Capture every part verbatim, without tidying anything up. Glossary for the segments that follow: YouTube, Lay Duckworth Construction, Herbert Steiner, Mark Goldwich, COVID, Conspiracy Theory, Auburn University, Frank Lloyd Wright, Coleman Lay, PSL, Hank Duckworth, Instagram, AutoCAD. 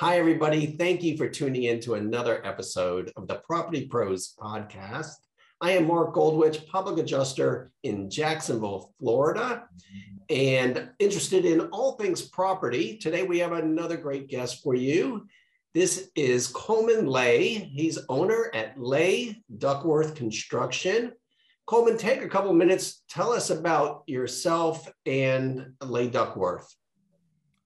Hi, everybody. Thank you for tuning in to another episode of the Property Pros Podcast. I am Mark Goldwich, public adjuster in Jacksonville, Florida, and interested in all things property. Today, we have another great guest for you. This is Coleman Lay. He's owner at Lay Duckworth Construction. Coleman, take a couple minutes. Tell us about yourself and Lay Duckworth.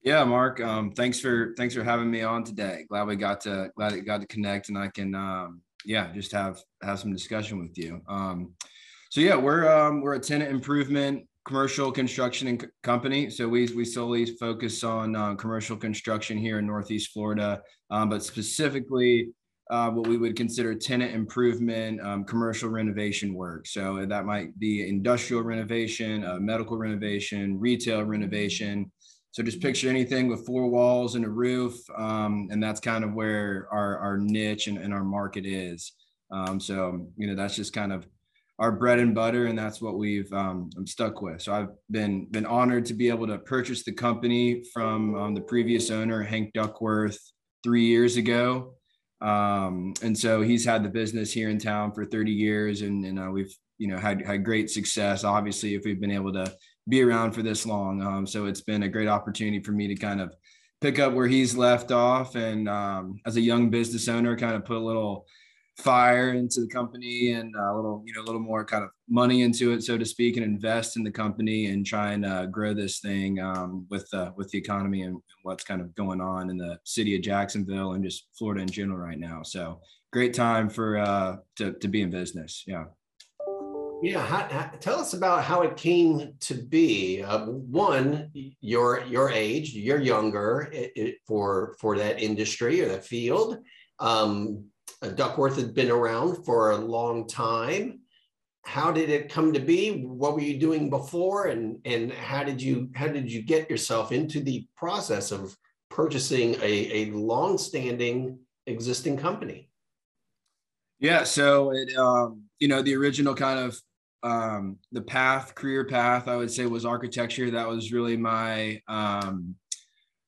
Yeah, Mark. Um, thanks for thanks for having me on today. Glad we got to glad it got to connect, and I can um, yeah just have have some discussion with you. Um, so yeah, we're um, we're a tenant improvement commercial construction and co- company. So we we solely focus on uh, commercial construction here in Northeast Florida, um, but specifically uh, what we would consider tenant improvement, um, commercial renovation work. So that might be industrial renovation, uh, medical renovation, retail renovation. So just picture anything with four walls and a roof, um, and that's kind of where our, our niche and, and our market is. Um, so, you know, that's just kind of our bread and butter, and that's what we've um, I'm stuck with. So I've been been honored to be able to purchase the company from um, the previous owner, Hank Duckworth, three years ago. Um, and so he's had the business here in town for thirty years, and, and uh, we've, you know, had, had great success, obviously, if we've been able to be around for this long. Um, so it's been a great opportunity for me to kind of pick up where he's left off. And um, as a young business owner, kind of put a little fire into the company and a little, you know, a little more kind of money into it, so to speak, and invest in the company and try and uh, grow this thing um, with, uh, with the economy and what's kind of going on in the city of Jacksonville and just Florida in general right now. So great time for uh, to, to be in business. Yeah. Yeah, how, how, tell us about how it came to be. Uh, one, your your age, you're younger it, it, for for that industry or that field. Um, Duckworth had been around for a long time. How did it come to be? What were you doing before, and and how did you how did you get yourself into the process of purchasing a a long-standing existing company? Yeah, so it um, you know the original kind of Um, the path, career path, I would say, was architecture. That was really my um,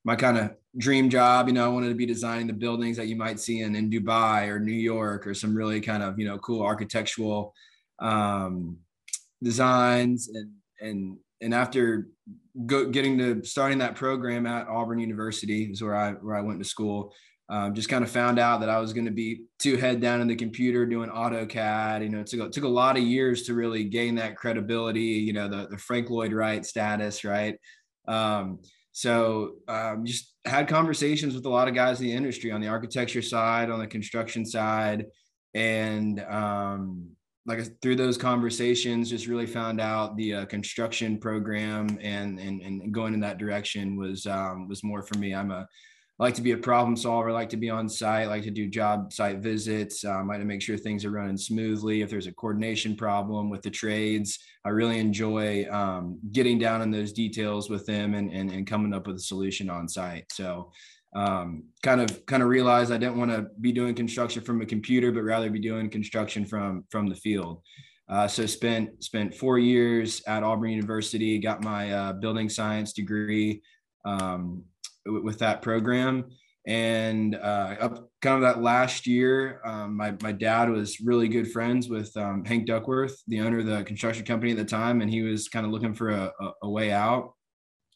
my kind of dream job. You know, I wanted to be designing the buildings that you might see in, in Dubai or New York or some really kind of, you know, cool architectural um, designs. And and and after go, getting to starting that program at Auburn University is where I where I went to school. Um, just kind of found out that I was going to be too head down in the computer doing AutoCAD. You know, it took, it took a lot of years to really gain that credibility, you know, the, the Frank Lloyd Wright status, right? Um, so um, just had conversations with a lot of guys in the industry on the architecture side, on the construction side. And um, like I, through those conversations, just really found out the uh, construction program and, and and going in that direction was um, was more for me. I'm a I like to be a problem solver, like to be on site, like to do job site visits, um, like to make sure things are running smoothly. If there's a coordination problem with the trades, I really enjoy um, getting down in those details with them and, and, and coming up with a solution on site. So um, kind of kind of realized I didn't want to be doing construction from a computer, but rather be doing construction from from the field. Uh, so spent spent four years at Auburn University, got my uh, building science degree Um, with that program. And uh, up kind of that last year, um, my, my dad was really good friends with um, Hank Duckworth, the owner of the construction company at the time. And he was kind of looking for a, a way out.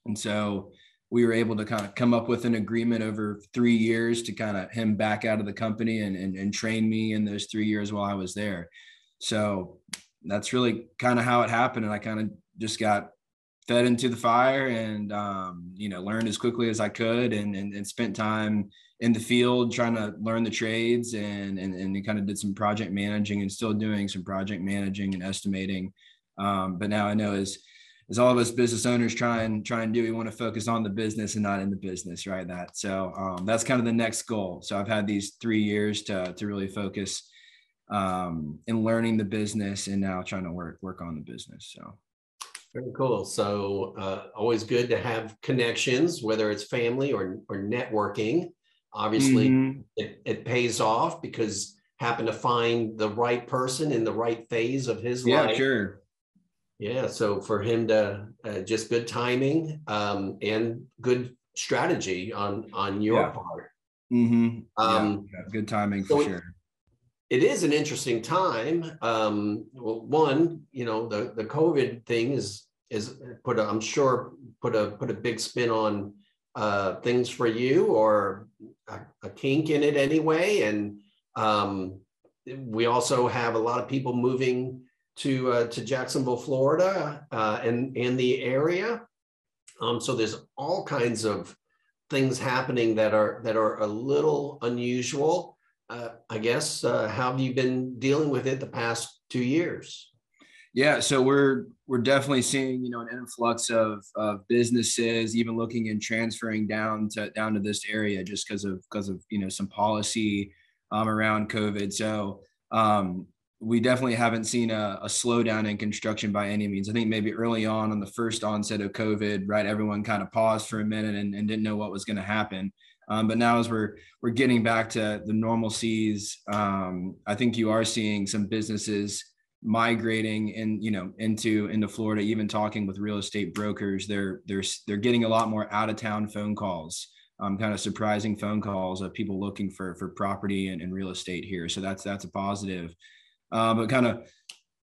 And so we were able to kind of come up with an agreement over three years to kind of him back out of the company and, and, and train me in those three years while I was there. So that's really kind of how it happened. And I kind of just got fed into the fire and, um, you know, learned as quickly as I could and, and, and spent time in the field trying to learn the trades and, and, and kind of did some project managing and still doing some project managing and estimating. Um, but now I know as, as all of us business owners try and try and do, we want to focus on the business and not in the business, right? That, so um, that's kind of the next goal. So I've had these three years to, to really focus um, in learning the business and now trying to work, work on the business. So. Very cool. So uh, always good to have connections, whether it's family or, or networking. Obviously, mm-hmm. it, it pays off because happen to find the right person in the right phase of his yeah, life. Yeah, sure. Yeah. So for him to uh, just good timing um, and good strategy on, on your yeah. part. Mm-hmm. Um, yeah, yeah. Good timing so for sure. It, it is an interesting time. Um, well, one, you know, the the COVID thing is is put a, I'm sure put a put a big spin on uh, things for you, or a, a kink in it anyway. And um, we also have a lot of people moving to uh, to Jacksonville, Florida, uh, and and the area. Um, so there's all kinds of things happening that are that are a little unusual. Uh, I guess. Uh, how have you been dealing with it the past two years? Yeah, so we're we're definitely seeing, you know, an influx of of businesses even looking and transferring down to down to this area just because of because of you know some policy um, around COVID. So um, we definitely haven't seen a, a slowdown in construction by any means. I think maybe early on, on the first onset of COVID, right, everyone kind of paused for a minute and, and didn't know what was going to happen. Um, but now as we're we're getting back to the normalcies, um, I think you are seeing some businesses migrating in, you know, into into Florida. Even talking with real estate brokers, they're they're they're getting a lot more out of town phone calls, um, kind of surprising phone calls of people looking for for property and, and real estate here. So that's that's a positive. Uh, but kind of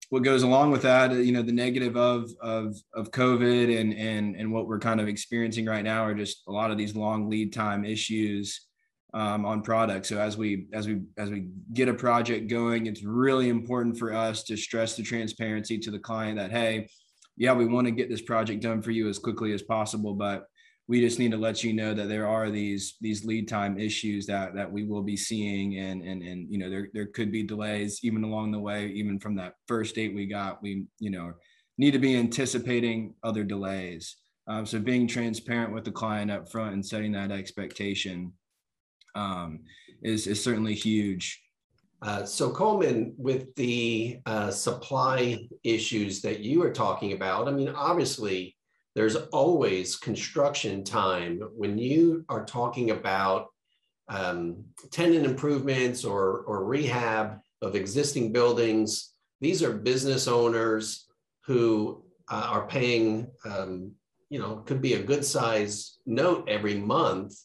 what goes along with that, you know, the negative of of of COVID and and and what we're kind of experiencing right now are just a lot of these long lead time issues. Um, on products. So as we as we as we get a project going, it's really important for us to stress the transparency to the client that, hey, yeah, we want to get this project done for you as quickly as possible, but we just need to let you know that there are these these lead time issues that that we will be seeing, and and and you know there there could be delays even along the way, even from that first date we got. We you know need to be anticipating other delays. Um, so being transparent with the client up front and setting that expectation um is is certainly huge. Uh, so Coleman, with the uh, supply issues that you were talking about, I mean, obviously there's always construction time. When you are talking about um, tenant improvements or, or rehab of existing buildings, these are business owners who uh, are paying, um, you know, could be a good size note every month.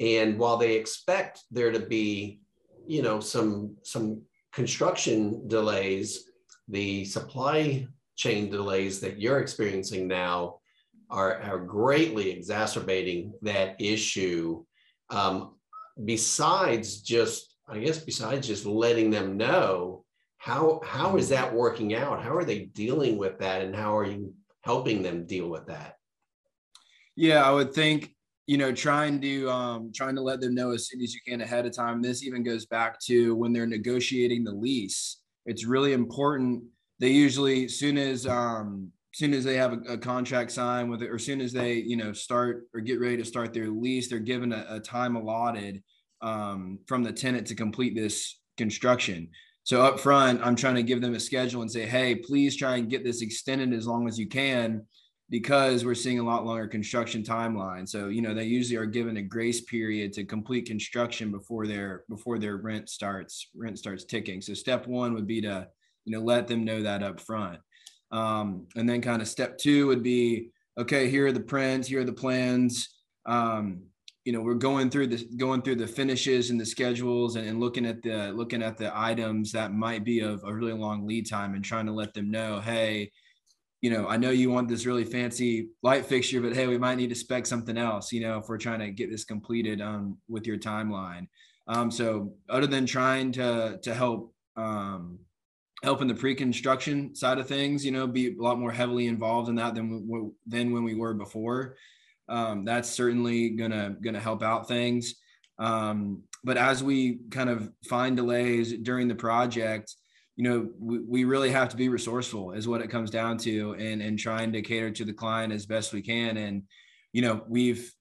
And while they expect there to be, you know, some some construction delays, the supply chain delays that you're experiencing now are, are greatly exacerbating that issue. Um, besides just, I guess, besides just letting them know, how how is that working out? How are they dealing with that, and how are you helping them deal with that? Yeah, I would think, you know, trying to um, trying to let them know as soon as you can ahead of time. This even goes back to when they're negotiating the lease. It's really important. They usually, soon as um, soon as they have a, a contract signed with it, or soon as they you know start or get ready to start their lease, they're given a, a time allotted um, from the tenant to complete this construction. So up front, I'm trying to give them a schedule and say, hey, please try and get this extended as long as you can, because we're seeing a lot longer construction timeline. So, you know, they usually are given a grace period to complete construction before their before their rent starts rent starts ticking. So step one would be to, you know, let them know that up front. Um, and then kind of step two would be, okay, here are the prints, here are the plans. Um, you know, we're going through the going through the finishes and the schedules and, and looking at the looking at the items that might be of a really long lead time, and trying to let them know, hey, you know, I know you want this really fancy light fixture, but hey, we might need to spec something else, you know, if we're trying to get this completed um, with your timeline. Um, so other than trying to to help, um, helping the pre-construction side of things, you know, be a lot more heavily involved in that than, we, than when we were before. Um, that's certainly gonna, gonna help out things. Um, but as we kind of find delays during the project, you know, we, we really have to be resourceful is what it comes down to, and, and trying to cater to the client as best we can. And, you know, we've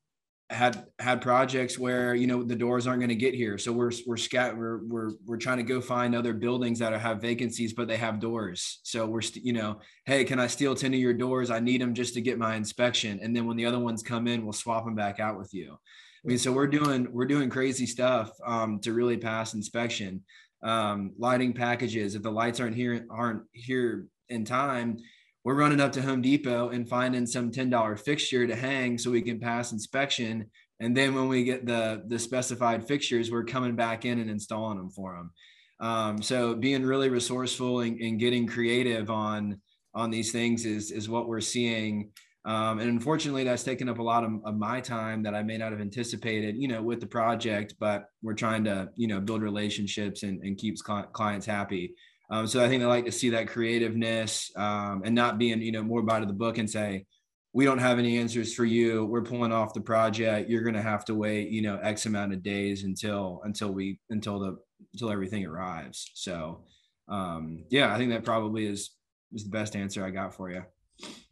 had, had projects where, you know, the doors aren't going to get here. So we're, we're scat, we're, we're, we're trying to go find other buildings that are, have vacancies, but they have doors. So we're, st- you know, hey, can I steal ten of your doors? I need them just to get my inspection. And then when the other ones come in, we'll swap them back out with you. I mean, so we're doing, we're doing crazy stuff um, to really pass inspection. Um, lighting packages. If the lights aren't here, aren't here in time, we're running up to Home Depot and finding some ten dollar fixture to hang so we can pass inspection And then when we get the, the specified fixtures, we're coming back in and installing them for them. Um, so being really resourceful and, and getting creative on, on these things is, is what we're seeing. Um, and unfortunately, that's taken up a lot of, of my time that I may not have anticipated, you know, with the project, but we're trying to, you know, build relationships and, and keeps cl- clients happy. Um, so I think they like to see that creativeness um, and not being, you know, more by the book and say, we don't have any answers for you. We're pulling off the project. You're going to have to wait, you know, X amount of days until, until we, until the, until everything arrives. So um, yeah, I think that probably is, is the best answer I got for you.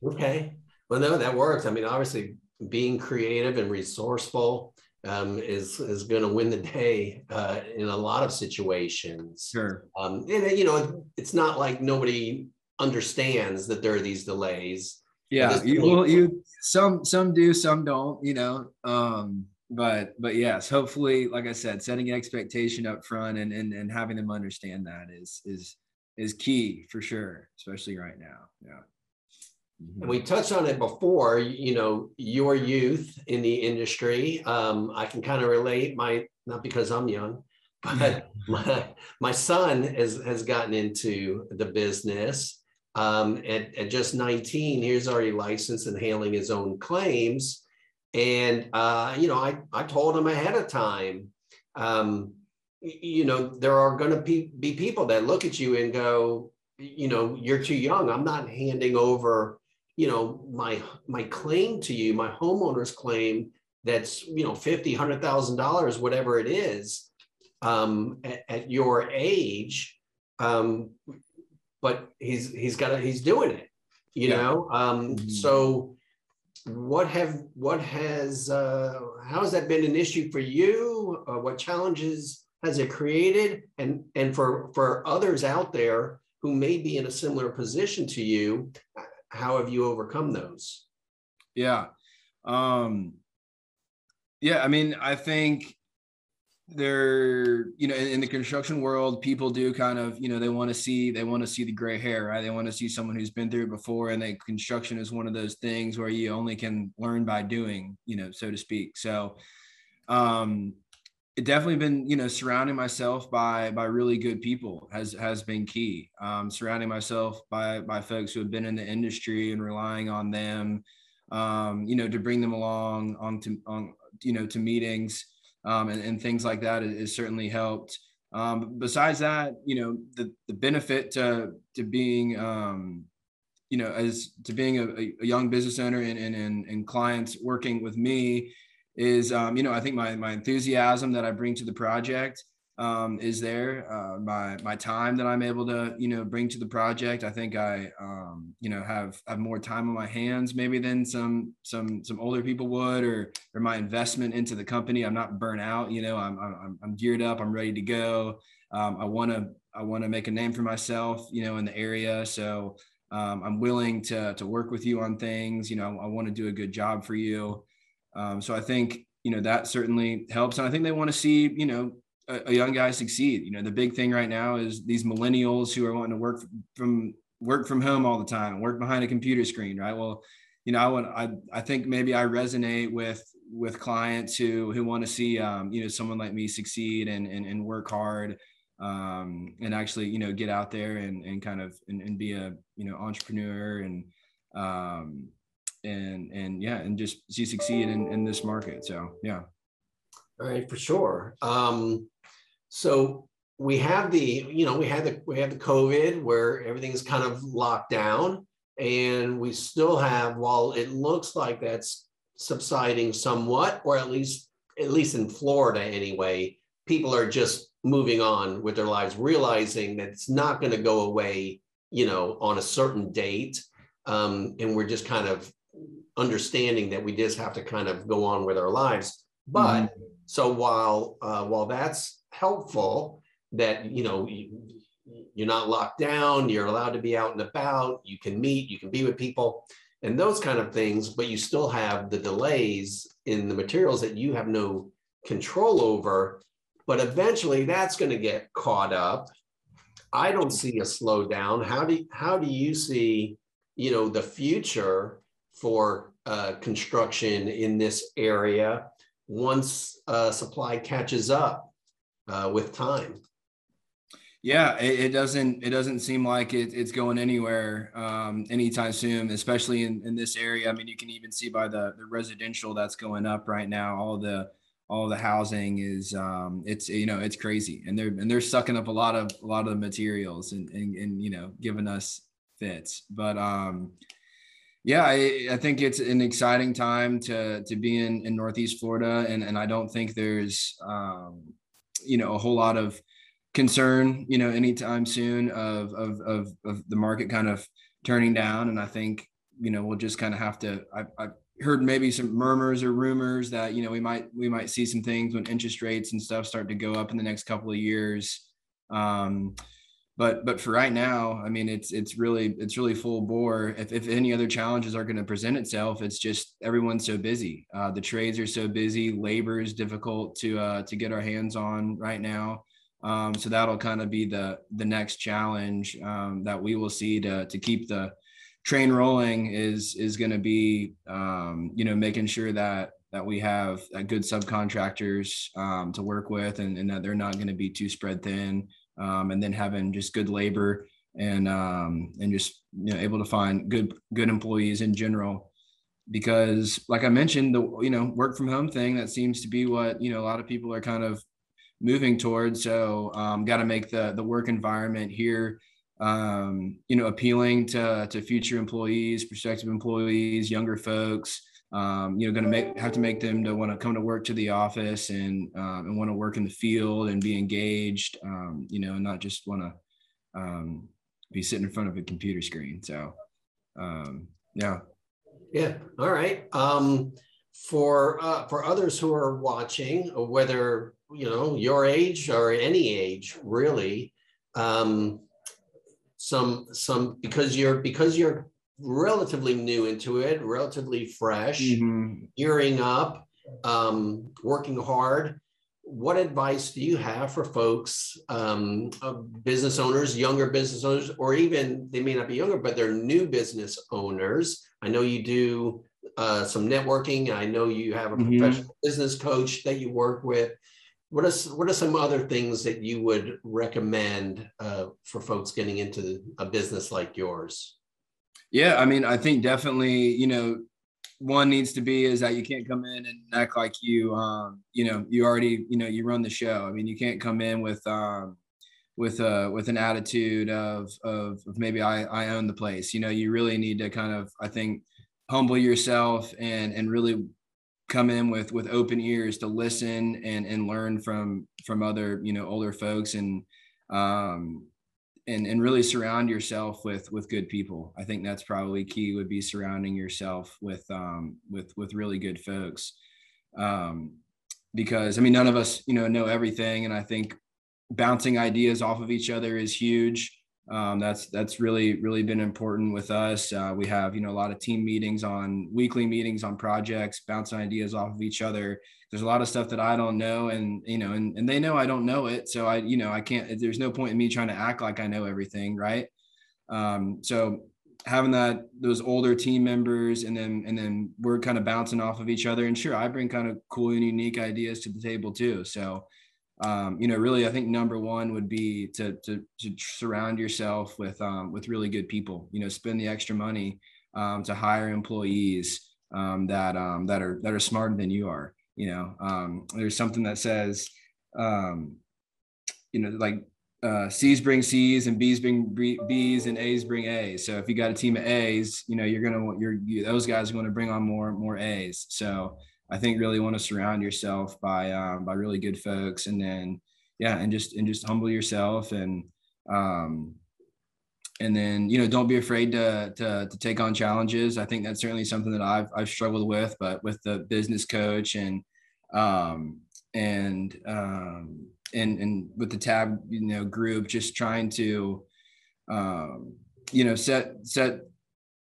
Okay. Well, no, that works. I mean, obviously being creative and resourceful um, is, is going to win the day uh, in a lot of situations. Sure. Um, and, you know, it's not like nobody understands that there are these delays. Yeah, you, well, you some some do, some don't, you know. Um, but but yes, hopefully, like I said, setting an expectation up front and and and having them understand that is is is key for sure, especially right now. Yeah. And we touched on it before, you know, your youth in the industry. Um, I can kind of relate, my not because I'm young, but my my son has has gotten into the business. Um, at, at just nineteen, he's already licensed and handling his own claims. And, uh, you know, I, I told him ahead of time, um, you know, there are going to be, be people that look at you and go, you know, you're too young. I'm not handing over, you know, my, my claim to you, my homeowner's claim that's, you know, fifty thousand dollars, one hundred thousand dollars, whatever it is, um, at, at your age. Um, but he's, he's got to, he's doing it, you yeah. know? Um, mm-hmm. So what have, what has, uh, how has that been an issue for you? Uh, what challenges has it created? And, and for, for others out there who may be in a similar position to you, how have you overcome those? Yeah. Um, yeah. I mean, I think, they're, you know, in, in the construction world, people do kind of, you know, they want to see, they want to see the gray hair, right? They want to see someone who's been through it before. And they, construction is one of those things where you only can learn by doing, you know, so to speak. So um, it definitely been, you know, surrounding myself by, by really good people has, has been key. Um, surrounding myself by, by folks who have been in the industry and relying on them, um, you know, to bring them along on to, on, you know, to meetings. Um, and, and things like that is certainly helped. Um, besides that, you know, the, the benefit to to being, um, you know, as to being a, a young business owner and, and, and clients working with me is, um, you know, I think my my enthusiasm that I bring to the project um, is there. Uh, my my time that I'm able to, you know, bring to the project. I think I, um, you know, have have more time on my hands maybe than some some some older people would, or or my investment into the company. I'm not burnt out. You know, I'm I'm I'm geared up. I'm ready to go. Um, I wanna I wanna make a name for myself, you know, in the area. So um, I'm willing to to work with you on things. You know, I, I want to do a good job for you. Um, so I think, you know, that certainly helps, and I think they want to see, you know, a young guy succeed. You know, the big thing right now is these millennials who are wanting to work from work from home all the time, work behind a computer screen, right? Well, you know, I want, I, I think maybe I resonate with, with clients who, who want to see, um, you know, someone like me succeed and, and, and work hard um, and actually, you know, get out there and, and kind of, and, and be a, you know, entrepreneur and, um, and, and yeah, and just see succeed in, in this market. So, yeah. All right, for sure. Um, So we have the, you know, we had the, we had the COVID where everything's kind of locked down, and we still have, while it looks like that's subsiding somewhat, or at least, at least in Florida anyway, people are just moving on with their lives, realizing that it's not going to go away, you know, on a certain date. Um, and we're just kind of understanding that we just have to kind of go on with our lives. But mm-hmm. so while, uh, while that's helpful that, you know, you, you're not locked down, you're allowed to be out and about, you can meet, you can be with people and those kind of things, but you still have the delays in the materials that you have no control over, but eventually that's going to get caught up. I don't see a slowdown. How do, how do you see, you know, the future for uh, construction in this area? once uh, supply catches up uh, with time. Yeah, it, it doesn't it doesn't seem like it, it's going anywhere um, anytime soon, especially in, in this area. I mean, you can even see by the, the residential that's going up right now. All the all the housing is um, it's you know it's crazy, and they're and they're sucking up a lot of a lot of the materials and and, and you know giving us fits. But um, yeah, I, I think it's an exciting time to to be in, in Northeast Florida, and and I don't think there's um, you know a whole lot of concern, you know, anytime soon of, of, of, of the market kind of turning down. And I think, you know, we'll just kind of have to, I've, I've heard maybe some murmurs or rumors that, you know, we might, we might see some things when interest rates and stuff start to go up in the next couple of years. Um, but, but for right now, I mean, it's, it's really, it's really full bore. If, if any other challenges are going to present itself, it's just everyone's so busy. Uh, the trades are so busy. Labor is difficult to, uh, to get our hands on right now. Um, so that'll kind of be the the next challenge um, that we will see to to keep the train rolling is is going to be um, you know making sure that that we have uh, good subcontractors um, to work with and, and that they're not going to be too spread thin, um, and then having just good labor and um, and just you know able to find good good employees in general. Because like I mentioned, the you know work from home thing, that seems to be what you know a lot of people are kind of moving towards. So um, got to make the, the work environment here, um, you know, appealing to, to future employees, prospective employees, younger folks, um, you know, going to make, have to make them to want to come to work to the office and, um, and want to work in the field and be engaged, um, you know, and not just want to um, be sitting in front of a computer screen. So, um, yeah. Yeah. All right. Um, for, uh, for others who are watching, whether you know, your age or any age, really, um, some, some, because you're, because you're relatively new into it, relatively fresh, mm-hmm. gearing up, um, working hard. What advice do you have for folks, um, uh, business owners, younger business owners, or even they may not be younger, but they're new business owners? I know you do uh, some networking. I know you have a mm-hmm. professional business coach that you work with. What are, what are some other things that you would recommend uh, for folks getting into a business like yours? Yeah, I mean, I think definitely, you know, one needs to be is that you can't come in and act like you, um, you know, you already, you know, you run the show. I mean, you can't come in with, um, with, uh, with an attitude of, of, of maybe I, I own the place. You know, you really need to kind of, I think, humble yourself and, and really come in with with open ears to listen and and learn from from other you know older folks and um and and really surround yourself with with good people. I think that's probably key, would be surrounding yourself with um with with really good folks, um because I mean none of us you know know everything, and I think bouncing ideas off of each other is huge. Um, that's that's really, really been important with us. Uh, we have, you know, a lot of team meetings on weekly meetings on projects, bouncing ideas off of each other. There's a lot of stuff that I don't know and, you know, and, and they know I don't know it. So I, you know, I can't, there's no point in me trying to act like I know everything. Right. Um, so having that, those older team members and then, and then we're kind of bouncing off of each other, and sure, I bring kind of cool and unique ideas to the table too. So Um, you know, really, I think number one would be to to, to surround yourself with um, with really good people. You know, spend the extra money um, to hire employees um, that um, that are that are smarter than you are. You know, um, there's something that says, um, you know, like uh, C's bring C's and B's bring B's and A's bring A's. So if you got a team of A's, you know, you're gonna you're you, those guys are gonna bring on more more A's. So I think really want to surround yourself by um, by really good folks, and then yeah, and just and just humble yourself, and um, and then you know don't be afraid to, to to take on challenges. I think that's certainly something that I've I've struggled with, but with the business coach and um, and um, and and with the tab you know group, just trying to um, you know set set.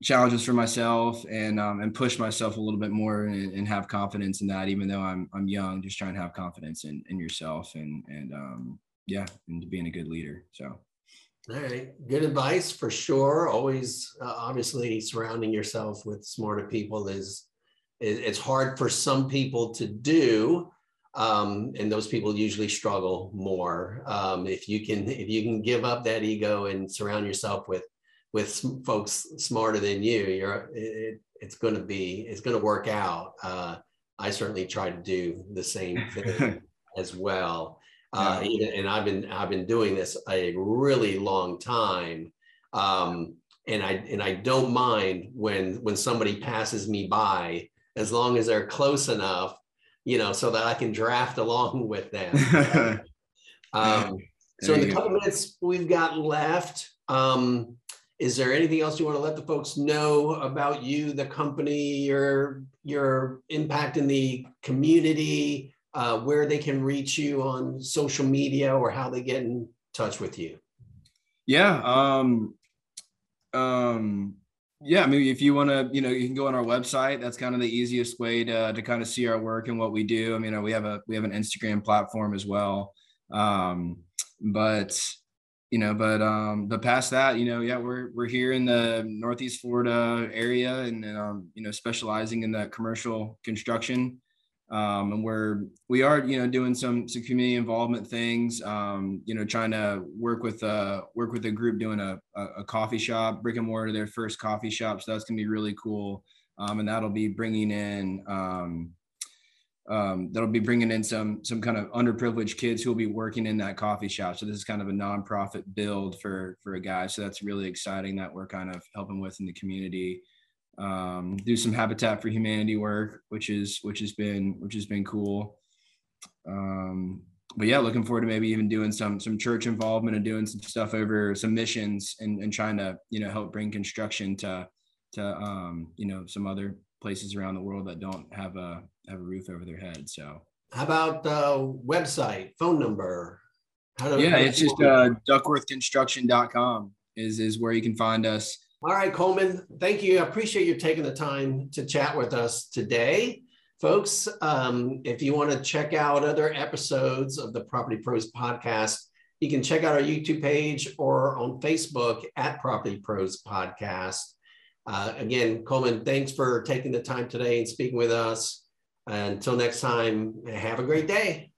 challenges for myself and um, and push myself a little bit more and, and have confidence in that, even though I'm I'm young, just trying to have confidence in, in yourself and and um, yeah, and being a good leader. So, all right, good advice for sure. Always, uh, obviously, surrounding yourself with smarter people is it, it's hard for some people to do. Um, and those people usually struggle more. Um, if you can, if you can give up that ego and surround yourself with, with folks smarter than you, you're, it, it's going to be, it's going to work out. Uh, I certainly try to do the same thing as well. Uh, yeah. And I've been, I've been doing this a really long time. Um, and I, and I don't mind when, when somebody passes me by, as long as they're close enough, you know, so that I can draft along with them. um, so in the couple minutes we've got left, um, is there anything else you want to let the folks know about you, the company, your, your impact in the community, uh, where they can reach you on social media or how they get in touch with you? Yeah. Um, um, Yeah, I mean, if you want to, you know, you can go on our website. That's kind of the easiest way to, to kind of see our work and what we do. I mean, we have a we have an Instagram platform as well. Um, but, you know, but um, but past that, you know, yeah, we're we're here in the Northeast Florida area, and um, you know, specializing in that commercial construction. Um, and we're we are you know doing some some community involvement things. Um, you know, trying to work with uh work with a group doing a a coffee shop, brick and mortar, their first coffee shop. So that's gonna be really cool. Um, and that'll be bringing in um, um, that'll be bringing in some some kind of underprivileged kids who will be working in that coffee shop. So this is kind of a nonprofit build for for a guy. So that's really exciting that we're kind of helping with in the community. Um, do some Habitat for Humanity work, which is, which has been, which has been cool. Um, but yeah, looking forward to maybe even doing some, some church involvement and doing some stuff over some missions and, and trying to, you know, help bring construction to, to, um, you know, some other places around the world that don't have a, have a roof over their head. So how about the website, phone number? How do yeah, it's just, uh, duckworth construction dot com is, is where you can find us. All right, Coleman, thank you. I appreciate you taking the time to chat with us today. Folks, um, if you want to check out other episodes of the Property Pros Podcast, you can check out our YouTube page or on Facebook at Property Pros Podcast. Uh, again, Coleman, thanks for taking the time today and speaking with us. Until next time, have a great day.